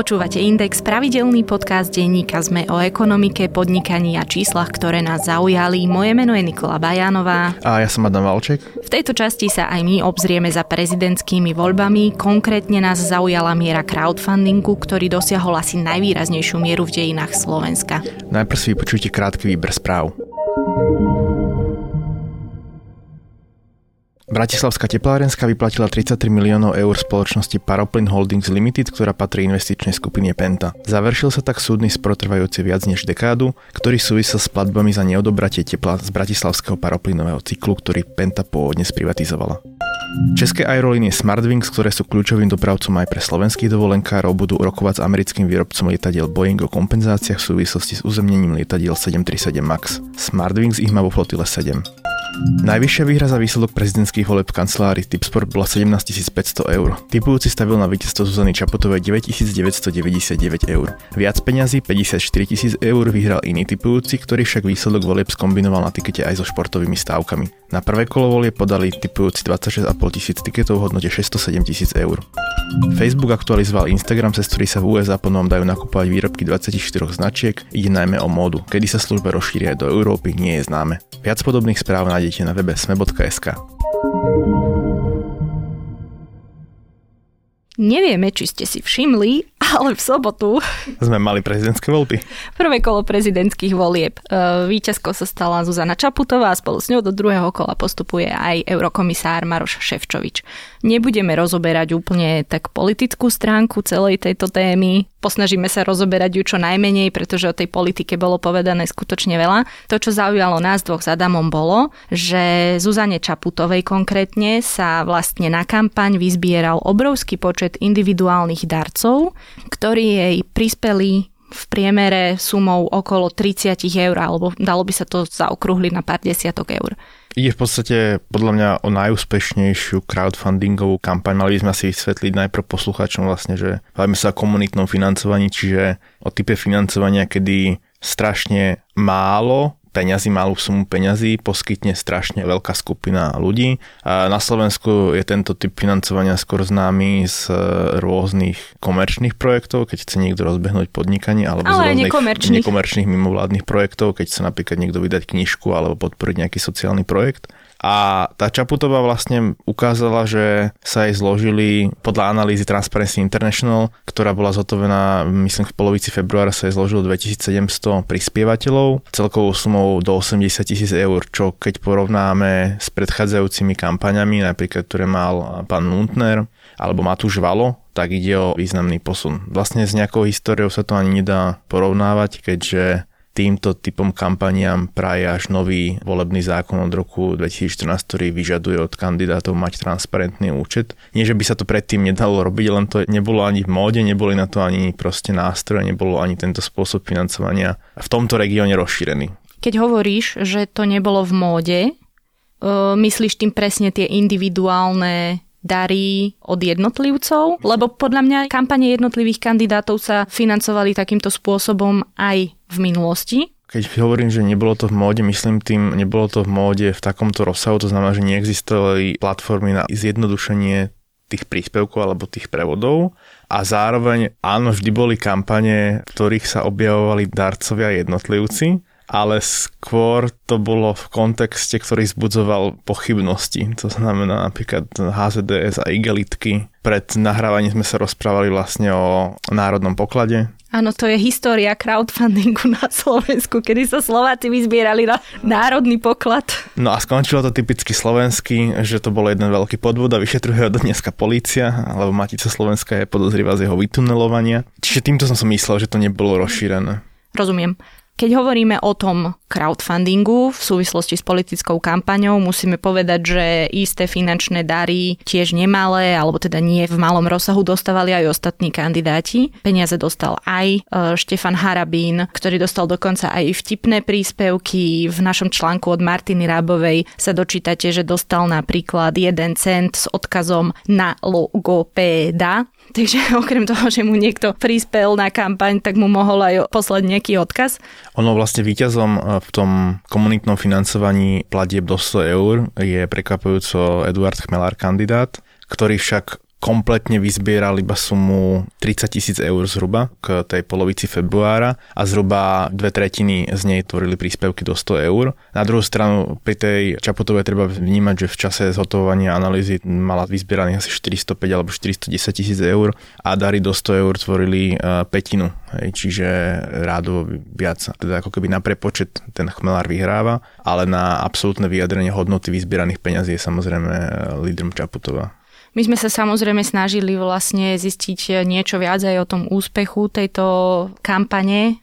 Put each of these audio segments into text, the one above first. Počúvate Index, pravidelný podcast denníka SME o ekonomike, podnikaní a číslach, ktoré nás zaujali. Moje meno je Nikola Bajanová. A ja som Adam Valček. V tejto časti sa aj my obzrieme za prezidentskými voľbami. Konkrétne nás zaujala miera crowdfundingu, ktorý dosiahol asi najvýraznejšiu mieru v dejinách Slovenska. Najprv si vypočujte krátky výber správ. Bratislavská teplárenská vyplatila 33 miliónov eur spoločnosti Paroplyn Holdings Limited, ktorá patrí investičnej skupine Penta. Završil sa tak súdny spor trvajúci viac než dekádu, ktorý súvisel s platbami za neodobratie tepla z bratislavského paroplynového cyklu, ktorý Penta pôvodne sprivatizovala. České aerolínie Smartwings, ktoré sú kľúčovým dopravcom aj pre slovenských dovolenkárov, budú rokovať s americkým výrobcom lietadiel Boeing o kompenzáciách v súvislosti s uzemnením lietadiel 737 MAX. Smartwings ich má vo flotile 7. Najvyššia výhra za výsledok prezidentských voleb v kancelárii Tipsport bola 17 500 eur. Tipujúci stavil na víťazstvo Zuzany Čaputovej 9 999 eur. Viac peňazí, 54 000 eur, vyhral iný tipujúci, ktorý však výsledok volieb skombinoval na tikete aj so športovými stávkami. Na prvé kolo volie podali tipujúci 26 500 tiketov v hodnote 607 000 eur. Facebook aktualizoval Instagram, cez ktorý sa v USA po novom dajú nakupovať výrobky 24 značiek, ide najmä o módu. Kedy sa služba rozšíri aj do Európy, nie je známe. Viac podobných správ nájdete na webe sme.sk. Nevieme, či ste si všimli, ale v sobotu sme mali prezidentské voľby. Prvé kolo prezidentských volieb. Víťazkou sa stala Zuzana Čaputová a spolu s ňou do druhého kola postupuje aj eurokomisár Maroš Ševčovič. Nebudeme rozoberať úplne tak politickú stránku celej tejto témy. Posnažíme sa rozoberať ju čo najmenej, pretože o tej politike bolo povedané skutočne veľa. To, čo zaujalo nás dvoch s Adamom, bolo, že Zuzane Čaputovej konkrétne sa vlastne na kampaň vyzbieral obrovský počet individuálnych darcov, ktorí jej prispeli v priemere sumou okolo 30 eur, alebo dalo by sa to zaokrúhliť na pár desiatok eur. Ide v podstate podľa mňa o najúspešnejšiu crowdfundingovú kampaň. Mali by sme si vysvetliť najprv poslucháčom vlastne, že bavíme sa o komunitnom financovaní, čiže o type financovania, kedy strašne málo peňazí, malú sumu peňazí poskytne strašne veľká skupina ľudí. Na Slovensku je tento typ financovania skôr známy z rôznych komerčných projektov, keď chce niekto rozbehnúť podnikanie, alebo z rôznych nekomerčných mimovládnych projektov, keď chce napríklad niekto vydať knižku alebo podporiť nejaký sociálny projekt. A tá Čaputová vlastne ukázala, že sa jej zložili podľa analýzy Transparency International, ktorá bola zhotovená, myslím, v polovici februára, sa jej zložilo 2700 prispievateľov celkovou sumou do 80 000 eur, čo keď porovnáme s predchádzajúcimi kampaňami, napríklad ktoré mal pán Nuntner alebo Matúš Vallo, tak ide o významný posun. Vlastne s nejakou históriou sa to ani nedá porovnávať, keďže týmto typom kampaniám praje až nový volebný zákon od roku 2014, ktorý vyžaduje od kandidátov mať transparentný účet. Nie, že by sa to predtým nedalo robiť, len to nebolo ani v móde, neboli na to ani proste nástroje, nebolo ani tento spôsob financovania v tomto regióne rozšírený. Keď hovoríš, že to nebolo v móde, myslíš tým presne tie individuálne darí od jednotlivcov? Lebo podľa mňa kampane jednotlivých kandidátov sa financovali takýmto spôsobom aj v minulosti. Keď hovorím, že nebolo to v móde, myslím tým, nebolo to v móde v takomto rozsahu, to znamená, že neexistovali platformy na zjednodušenie tých príspevkov alebo tých prevodov. A zároveň áno, vždy boli kampane, v ktorých sa objavovali darcovia jednotlivci, ale skôr to bolo v kontexte, ktorý vzbudzoval pochybnosti. To znamená napríklad HZDS a igelitky. Pred nahrávaním sme sa rozprávali vlastne o národnom poklade. Áno, to je história crowdfundingu na Slovensku, kedy sa Slováci vyzbierali na národný poklad. No a skončilo to typicky slovensky, že to bol jeden veľký podvod a vyšetruje ho dneska polícia, alebo Matica Slovenska je podozrivá z jeho vytunelovania. Čiže týmto som myslel, že to nebolo rozšírené. Rozumiem. Keď hovoríme o tom crowdfundingu v súvislosti s politickou kampaňou, musíme povedať, že isté finančné dary, tiež nemalé, alebo teda nie v malom rozsahu, dostávali aj ostatní kandidáti. Peniaze dostal aj Štefan Harabín, ktorý dostal dokonca aj vtipné príspevky. V našom článku od Martiny Rábovej sa dočítate, že dostal napríklad 1 cent s odkazom na logopéda. Takže okrem toho, že mu niekto prispel na kampaň, tak mu mohol aj poslať nejaký odkaz. Ono vlastne víťazom v tom komunitnom financovaní platieb do 100 eur je prekvapujúco Eduard Chmelár, kandidát, ktorý však kompletne vyzbieral iba sumu 30 000 eur zhruba k tej polovici februára a zhruba 2/3 z nej tvorili príspevky do 100 eur. Na druhú stranu pri tej Čaputovej treba vnímať, že v čase zhotovovania analýzy mala vyzbieraných asi 405 alebo 410 000 eur a dary do 100 eur tvorili petinu. Čiže rádovo viac. Teda ako keby na prepočet ten chmelár vyhráva, ale na absolútne vyjadrenie hodnoty vyzbieraných peňazí je samozrejme lídrom Čaputová. My sme sa samozrejme snažili vlastne zistiť niečo viac aj o tom úspechu tejto kampane,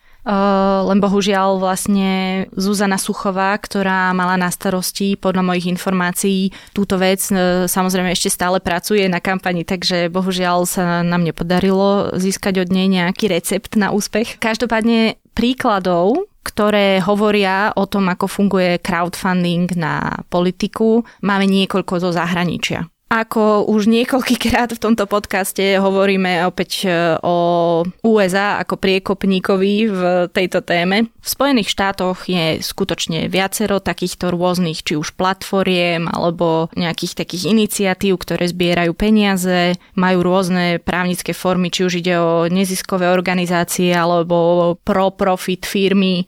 len bohužiaľ vlastne Zuzana Súchová, ktorá mala na starosti podľa mojich informácií túto vec, samozrejme ešte stále pracuje na kampani, takže bohužiaľ sa nám nepodarilo získať od nej nejaký recept na úspech. Každopádne príkladov, ktoré hovoria o tom, ako funguje crowdfunding na politiku, máme niekoľko zo zahraničia. Ako už niekoľkýkrát v tomto podcaste hovoríme opäť o USA ako priekopníkovi v tejto téme. V Spojených štátoch je skutočne viacero takýchto rôznych, či už platformiem alebo nejakých takých iniciatív, ktoré zbierajú peniaze, majú rôzne právnické formy, či už ide o neziskové organizácie alebo pro-profit firmy.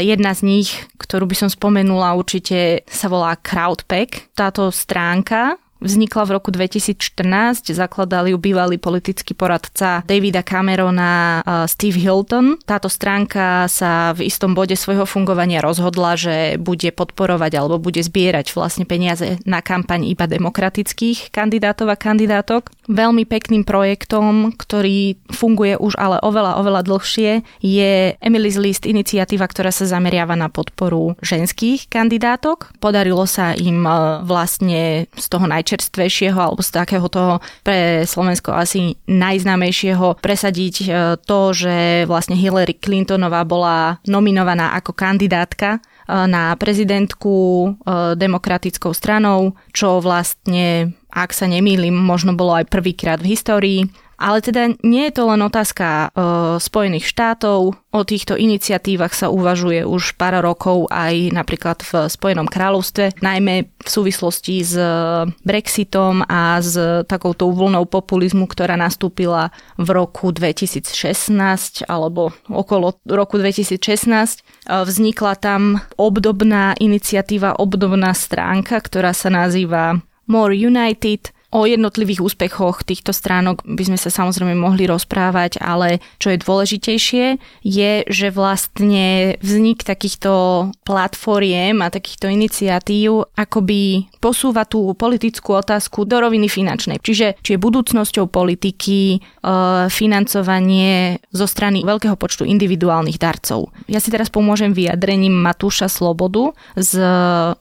Jedna z nich, ktorú by som spomenula určite, sa volá CrowdPack. Táto stránka vznikla v roku 2014, zakladali ju bývalý politický poradca Davida Camerona Steve Hilton. Táto stránka sa v istom bode svojho fungovania rozhodla, že bude podporovať alebo bude zbierať vlastne peniaze na kampaň iba demokratických kandidátov a kandidátok. Veľmi pekným projektom, ktorý funguje už ale oveľa dlhšie, je Emily's List iniciatíva, ktorá sa zameriava na podporu ženských kandidátok. Podarilo sa im vlastne z toho najčerstvejšieho alebo z takého toho pre Slovensko asi najznámejšieho presadiť to, že vlastne Hillary Clintonová bola nominovaná ako kandidátka na prezidentku demokratickou stranou, čo vlastne, ak sa nemýlim, možno bolo aj prvýkrát v histórii. Ale teda nie je to len otázka Spojených štátov. O týchto iniciatívach sa uvažuje už pár rokov aj napríklad v Spojenom kráľovstve, najmä v súvislosti s Brexitom a s takouto vlnou populizmu, ktorá nastúpila v roku 2016 alebo okolo roku 2016. Vznikla tam obdobná iniciatíva, obdobná stránka, ktorá sa nazýva More United. O jednotlivých úspechoch týchto stránok by sme sa samozrejme mohli rozprávať, ale čo je dôležitejšie, je, že vlastne vznik takýchto platformiem a takýchto iniciatív akoby posúva tú politickú otázku do roviny finančnej. Čiže či je budúcnosťou politiky financovanie zo strany veľkého počtu individuálnych darcov. Ja si teraz pomôžem vyjadrením Matúša Slobodu z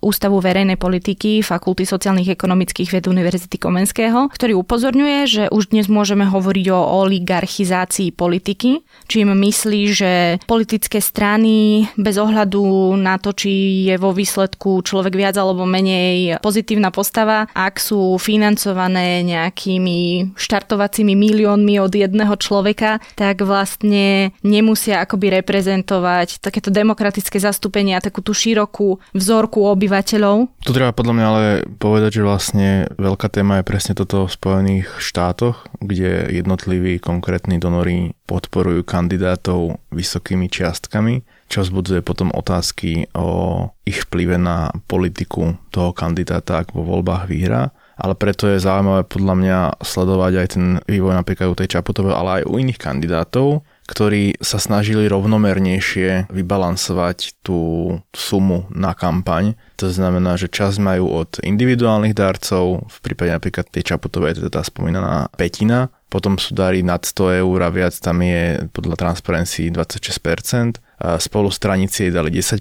Ústavu verejnej politiky Fakulty sociálnych ekonomických ved Univerzity Komenského, ktorý upozorňuje, že už dnes môžeme hovoriť o oligarchizácii politiky, čím myslí, že politické strany bez ohľadu na to, či je vo výsledku človek viac alebo menej pozitívna postava, ak sú financované nejakými štartovacími miliónmi od jedného človeka, tak vlastne nemusia akoby reprezentovať takéto demokratické zastúpenie a takú tú širokú vzorku obyvateľov. Tu treba podľa mňa ale povedať, že vlastne veľká téma je presne toto v Spojených štátoch, kde jednotliví konkrétni donorí podporujú kandidátov vysokými čiastkami, čo vzbudzuje potom otázky o ich vplyve na politiku toho kandidáta, ak vo voľbách vyhrá. Ale preto je zaujímavé podľa mňa sledovať aj ten vývoj napríklad u tej Čaputovej, ale aj u iných kandidátov, ktorí sa snažili rovnomernejšie vybalansovať tú sumu na kampaň. To znamená, že časť majú od individuálnych darcov, v prípade napríklad tej Čaputovej, teda tá spomínaná petina, potom sú dary nad 100 eur a viac, tam je podľa Transparency 26%, spolu stranici jej dali 10%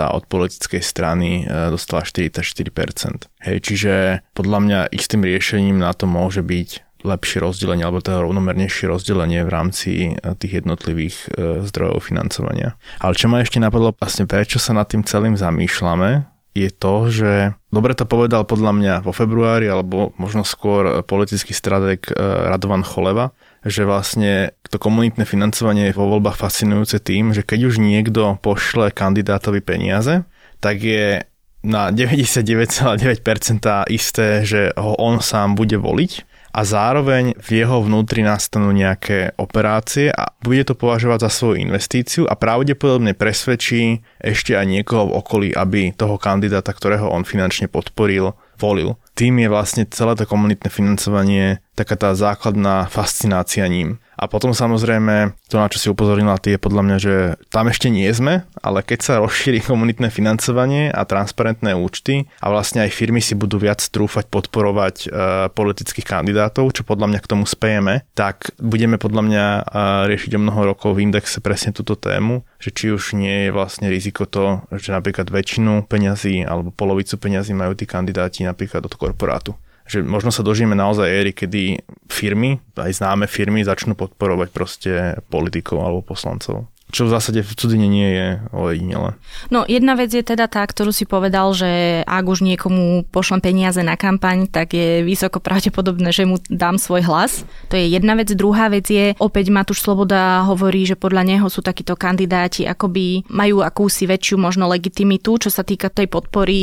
a od politickej strany dostala 44%. Hej, čiže podľa mňa istým riešením na to môže byť lepšie rozdelenie alebo teda rovnomernejšie rozdelenie v rámci tých jednotlivých zdrojov financovania. Ale čo ma ešte napadlo, vlastne prečo sa nad tým celým zamýšľame, je to, že dobre to povedal podľa mňa vo februári alebo možno skôr politický stratég Radovan Choleva, že vlastne to komunitné financovanie je vo voľbách fascinujúce tým, že keď už niekto pošle kandidátovi peniaze, tak je na 99,9% isté, že ho on sám bude voliť. a zároveň v jeho vnútri nastanú nejaké operácie a bude to považovať za svoju investíciu a pravdepodobne presvedčí ešte aj niekoho v okolí, aby toho kandidáta, ktorého on finančne podporil, volil. Tým je vlastne celé to komunitné financovanie taká tá základná fascinácia ním. A potom samozrejme, to na čo si upozornila ty je podľa mňa, že tam ešte nie sme, ale keď sa rozšíri komunitné financovanie a transparentné účty a vlastne aj firmy si budú viac trúfať podporovať politických kandidátov, čo podľa mňa k tomu spejeme, tak budeme podľa mňa riešiť o mnoho rokov v indexe presne túto tému, že či už nie je vlastne riziko to, že napríklad väčšinu peňazí alebo polovicu peňazí majú tí kandidáti napríklad od korporátu. Že možno sa dožijeme naozaj éry, kedy firmy, aj známe firmy, začnú podporovať proste politikov alebo poslancov. Čo v zásade v cudzine nie je ojedinelé. No jedna vec je teda tá, ktorú si povedal, že ak už niekomu pošlem peniaze na kampaň, tak je vysoko pravdepodobné, že mu dám svoj hlas. To je jedna vec. Druhá vec je, opäť Matúš Sloboda hovorí, že podľa neho sú takíto kandidáti akoby majú akúsi väčšiu možno legitimitu, čo sa týka tej podpory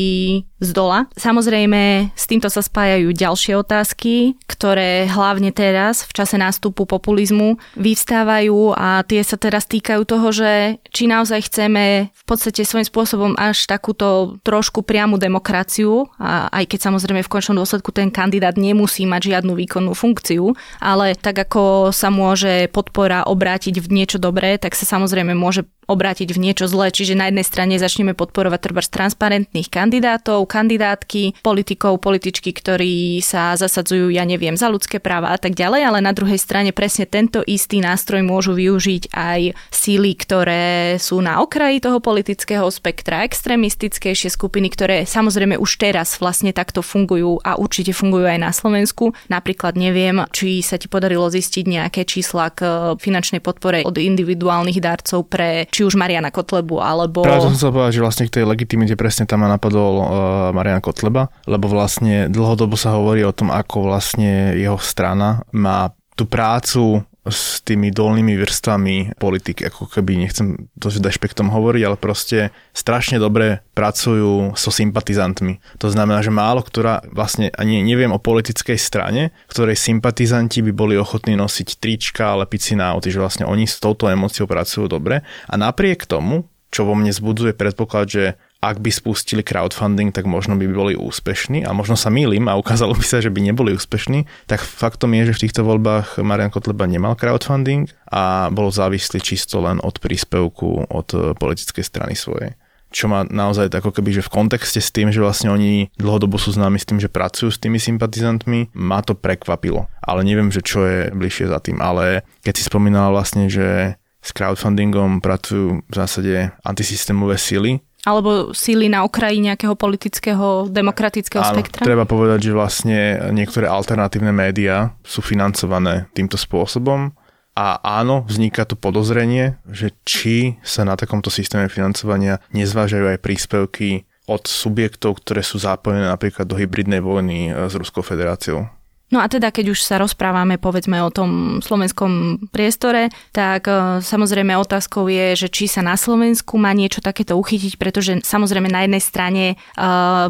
z dola. Samozrejme, s týmto sa spájajú ďalšie otázky, ktoré hlavne teraz v čase nástupu populizmu vyvstávajú a tie sa teraz týkajú toho, že či naozaj chceme v podstate svojím spôsobom až takúto trošku priamu demokraciu, a aj keď samozrejme v konečnom dôsledku ten kandidát nemusí mať žiadnu výkonnú funkciu, ale tak ako sa môže podpora obrátiť v niečo dobré, tak sa samozrejme môže obrátiť v niečo zlé, čiže na jednej strane začneme podporovať trebárs transparentných kandidátov, kandidátky, politikov, političky, ktorí sa zasadzujú, ja neviem, za ľudské práva a tak ďalej, ale na druhej strane presne tento istý nástroj môžu využiť aj síly, ktoré sú na okraji toho politického spektra, extrémistickejšie skupiny, ktoré samozrejme už teraz vlastne takto fungujú a určite fungujú aj na Slovensku. Napríklad neviem, či sa ti podarilo zistiť nejaké čísla k finančnej podpore od individuálnych darcov pre či už Mariana Kotlebu, alebo... Práve som sa povedal, že vlastne k tej legitimite presne tam ma napadol Marian Kotleba, lebo vlastne dlhodobo sa hovorí o tom, ako vlastne jeho strana má tú prácu s tými dolnými vrstvami politik, ako keby, nechcem to dešpektom hovoriť, ale proste strašne dobre pracujú so sympatizantmi. To znamená, že málo ktorá, vlastne ani neviem o politickej strane, ktorej sympatizanti by boli ochotní nosiť trička, lepiť si na auty, že vlastne oni s touto emóciou pracujú dobre. A napriek tomu, čo vo mne zbudzuje predpoklad, že ak by spustili crowdfunding, tak možno by boli úspešní a možno sa mýlim a ukázalo by sa, že by neboli úspešní, tak faktom je, že v týchto voľbách Marian Kotleba nemal crowdfunding a bol závislý čisto len od príspevku od politickej strany svojej. Čo má naozaj ako keby, že v kontexte s tým, že vlastne oni dlhodobo sú známi s tým, že pracujú s tými sympatizantmi, ma to prekvapilo. Ale neviem, že čo je bližšie za tým. Ale keď si spomínala vlastne, že s crowdfundingom pracujú v zásade antisystémové sily, alebo síly na okraji nejakého politického, demokratického spektra? Áno, treba povedať, že vlastne niektoré alternatívne médiá sú financované týmto spôsobom a áno, vzniká tu podozrenie, že či sa na takomto systéme financovania nezvážajú aj príspevky od subjektov, ktoré sú zapojené napríklad do hybridnej vojny s Ruskou federáciou. No a teda, keď už sa rozprávame, povedzme, o tom slovenskom priestore, tak samozrejme otázkou je, že či sa na Slovensku má niečo takéto uchytiť, pretože samozrejme na jednej strane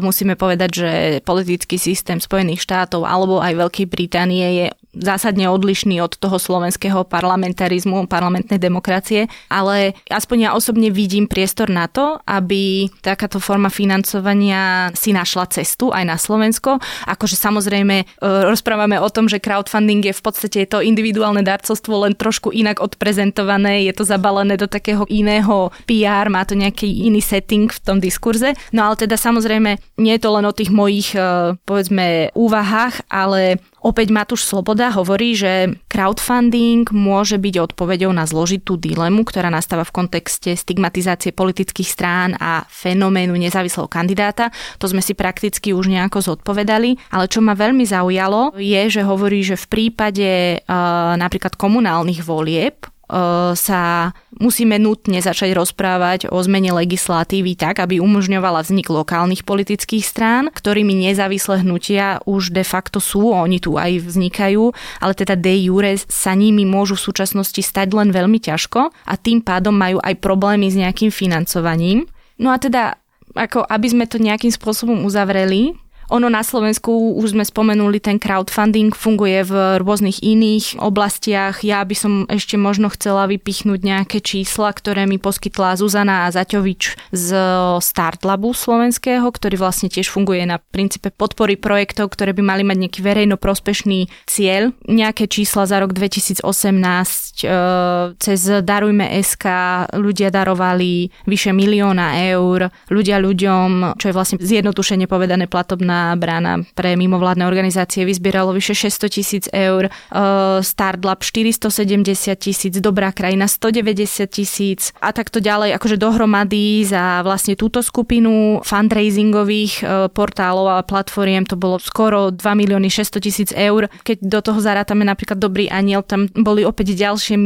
musíme povedať, že politický systém Spojených štátov alebo aj Veľkej Británie je zásadne odlišný od toho slovenského parlamentarizmu, parlamentnej demokracie, ale aspoň ja osobne vidím priestor na to, aby takáto forma financovania si našla cestu aj na Slovensko. Akože samozrejme rozprávame o tom, že crowdfunding je v podstate to individuálne darcovstvo len trošku inak odprezentované, je to zabalené do takého iného PR, má to nejaký iný setting v tom diskurze. No ale teda samozrejme nie je to len o tých mojich, povedzme, úvahách, ale opäť Matúš Sloboda hovorí, že crowdfunding môže byť odpoveďou na zložitú dilemu, ktorá nastáva v kontexte stigmatizácie politických strán a fenoménu nezávislého kandidáta. To sme si prakticky už nejako zodpovedali, ale čo ma veľmi zaujalo je, že hovorí, že v prípade napríklad komunálnych volieb sa musíme nutne začať rozprávať o zmene legislatívy tak, aby umožňovala vznik lokálnych politických strán, ktorými nezávislé hnutia už de facto sú, oni tu aj vznikajú, ale teda de jure sa nimi môžu v súčasnosti stať len veľmi ťažko a tým pádom majú aj problémy s nejakým financovaním. No a teda, ako aby sme to nejakým spôsobom uzavreli, Ono na Slovensku, už sme spomenuli, ten crowdfunding funguje v rôznych iných oblastiach. Ja by som ešte možno chcela vypichnúť nejaké čísla, ktoré mi poskytla Zuzana Zaťovič z Startlabu slovenského, ktorý vlastne tiež funguje na princípe podpory projektov, ktoré by mali mať nejaký verejno prospešný cieľ. Nejaké čísla za rok 2018 cez Darujme.sk ľudia darovali vyše 1 000 000 eur, ľudia ľuďom, čo je vlastne zjednotušene povedané platobná brána pre mimovládne organizácie, vyzbieralo vyše 600 000 eur, Startlab 470 000, Dobrá krajina 190 000 a takto ďalej, akože dohromady za vlastne túto skupinu fundraisingových portálov a platformiem to bolo skoro 2 600 000 eur. Keď do toho zarátame napríklad Dobrý aniel, tam boli opäť ďalšie 1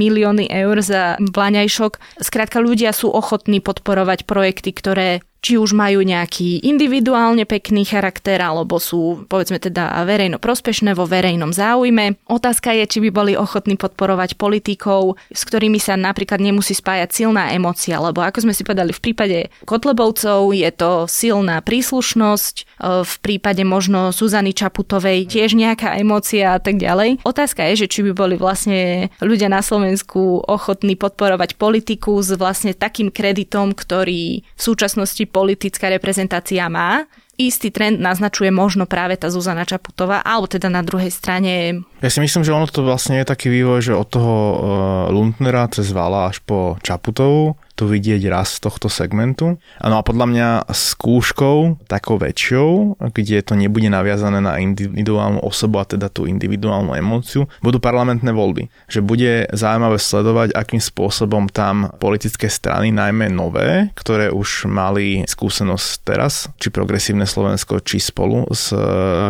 000 000 eur za vláňajšok. Skrátka ľudia sú ochotní podporovať projekty, ktoré či už majú nejaký individuálne pekný charakter, alebo sú, povedzme teda, verejno prospešné vo verejnom záujme. Otázka je, či by boli ochotní podporovať politikov, s ktorými sa napríklad nemusí spájať silná emócia, lebo ako sme si povedali, v prípade Kotlebovcov je to silná príslušnosť, v prípade možno Zuzany Čaputovej tiež nejaká emócia a tak ďalej. Otázka je, že či by boli vlastne ľudia na Slovensku ochotní podporovať politiku s vlastne takým kreditom, ktorý v súčasnosti politická reprezentácia má. Istý trend naznačuje možno práve tá Zuzana Čaputová, alebo teda na druhej strane... Ja si myslím, že ono to vlastne je taký vývoj, že od toho Luntnera cez Valla až po Čaputovú tu vidieť raz z tohto segmentu. Áno, a podľa mňa skúškou takou väčšou, kde to nebude naviazané na individuálnu osobu a teda tú individuálnu emóciu, budú parlamentné voľby. Že bude zaujímavé sledovať, akým spôsobom tam politické strany, najmä nové, ktoré už mali skúsenosť teraz, či Progresívne Slovensko, či Spolu s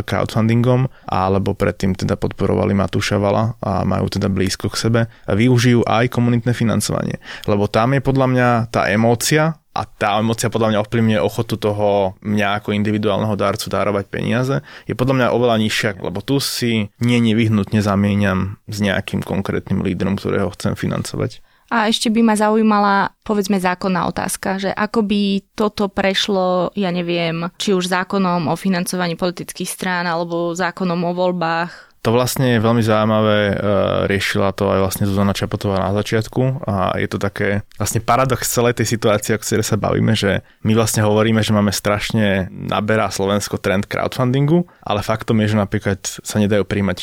crowdfundingom, alebo predtým teda podporovali Matúša Valla a majú teda blízko k sebe, a využijú aj komunitné financovanie. Lebo tam je podľa mňa tá emócia, a tá emócia podľa mňa ovplyvňuje ochotu toho mňa ako individuálneho dárcu dárovať peniaze, je podľa mňa oveľa nižšia, lebo tu si nevyhnutne zamieňam s nejakým konkrétnym lídrom, ktorého chcem financovať. A ešte by ma zaujímala, povedzme, zákonná otázka, že ako by toto prešlo, ja neviem, či už zákonom o financovaní politických strán alebo zákonom o voľbách. To vlastne je veľmi zaujímavé, riešila to aj vlastne Zuzana Čaputová na začiatku a je to také vlastne paradox celej tej situácie, o ktorej sa bavíme, že my vlastne hovoríme, že máme strašne naberá Slovensko trend crowdfundingu, ale faktom je, že napríklad sa nedajú príjmať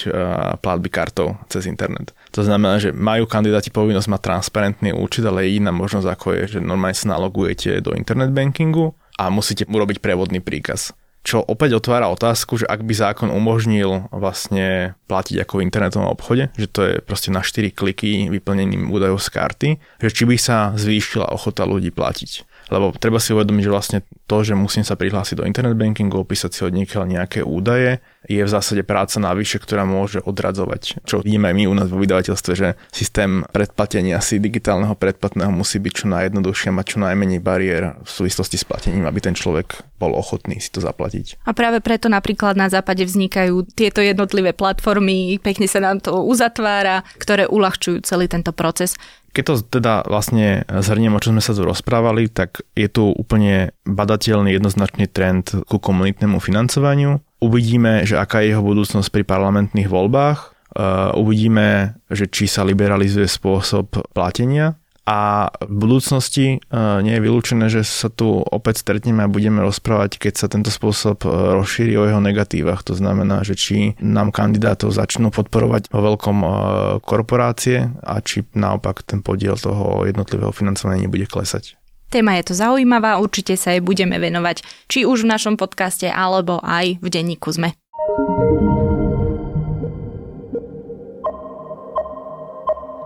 platby kartou cez internet. To znamená, že majú kandidáti povinnosť mať transparentný účet, ale jediná možnosť ako je, že normálne sa nalogujete do internet bankingu a musíte urobiť prevodný príkaz. Čo opäť otvára otázku, že ak by zákon umožnil vlastne platiť ako v internetovom obchode, že to je proste na 4 kliky vyplnením údajov z karty, že či by sa zvýšila ochota ľudí platiť. Lebo treba si uvedomiť, že vlastne to, že musím sa prihlásiť do internet bankingu, opísať si od niekiaľ nejaké údaje, je v zásade práca navyše, ktorá môže odradzovať. Čo vidíme aj my u nás vo vydavateľstve, že systém predplatenia si digitálneho predplatného musí byť čo najjednoduchšie, mať čo najmenej bariér v súvislosti s platením, aby ten človek bol ochotný si to zaplatiť. A práve preto napríklad na západe vznikajú tieto jednotlivé platformy, pekne sa nám to uzatvára, ktoré uľahčujú celý tento proces. Keď to teda vlastne zhrniem, o čo sme sa tu rozprávali, tak je tu úplne badateľný jednoznačný trend ku komunitnému financovaniu. Uvidíme, že aká je jeho budúcnosť pri parlamentných voľbách. Uvidíme, že či sa liberalizuje spôsob platenia. A v budúcnosti nie je vylúčené, že sa tu opäť stretneme a budeme rozprávať, keď sa tento spôsob rozšíri o jeho negatívach. To znamená, že či nám kandidátov začnú podporovať vo veľkom korporácie a či naopak ten podiel toho jednotlivého financovania nebude klesať. Téma je to zaujímavá, určite sa jej budeme venovať, či už v našom podcaste, alebo aj v denníku SME.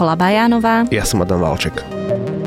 Nikola Bajanová. Ja som Adam Valček.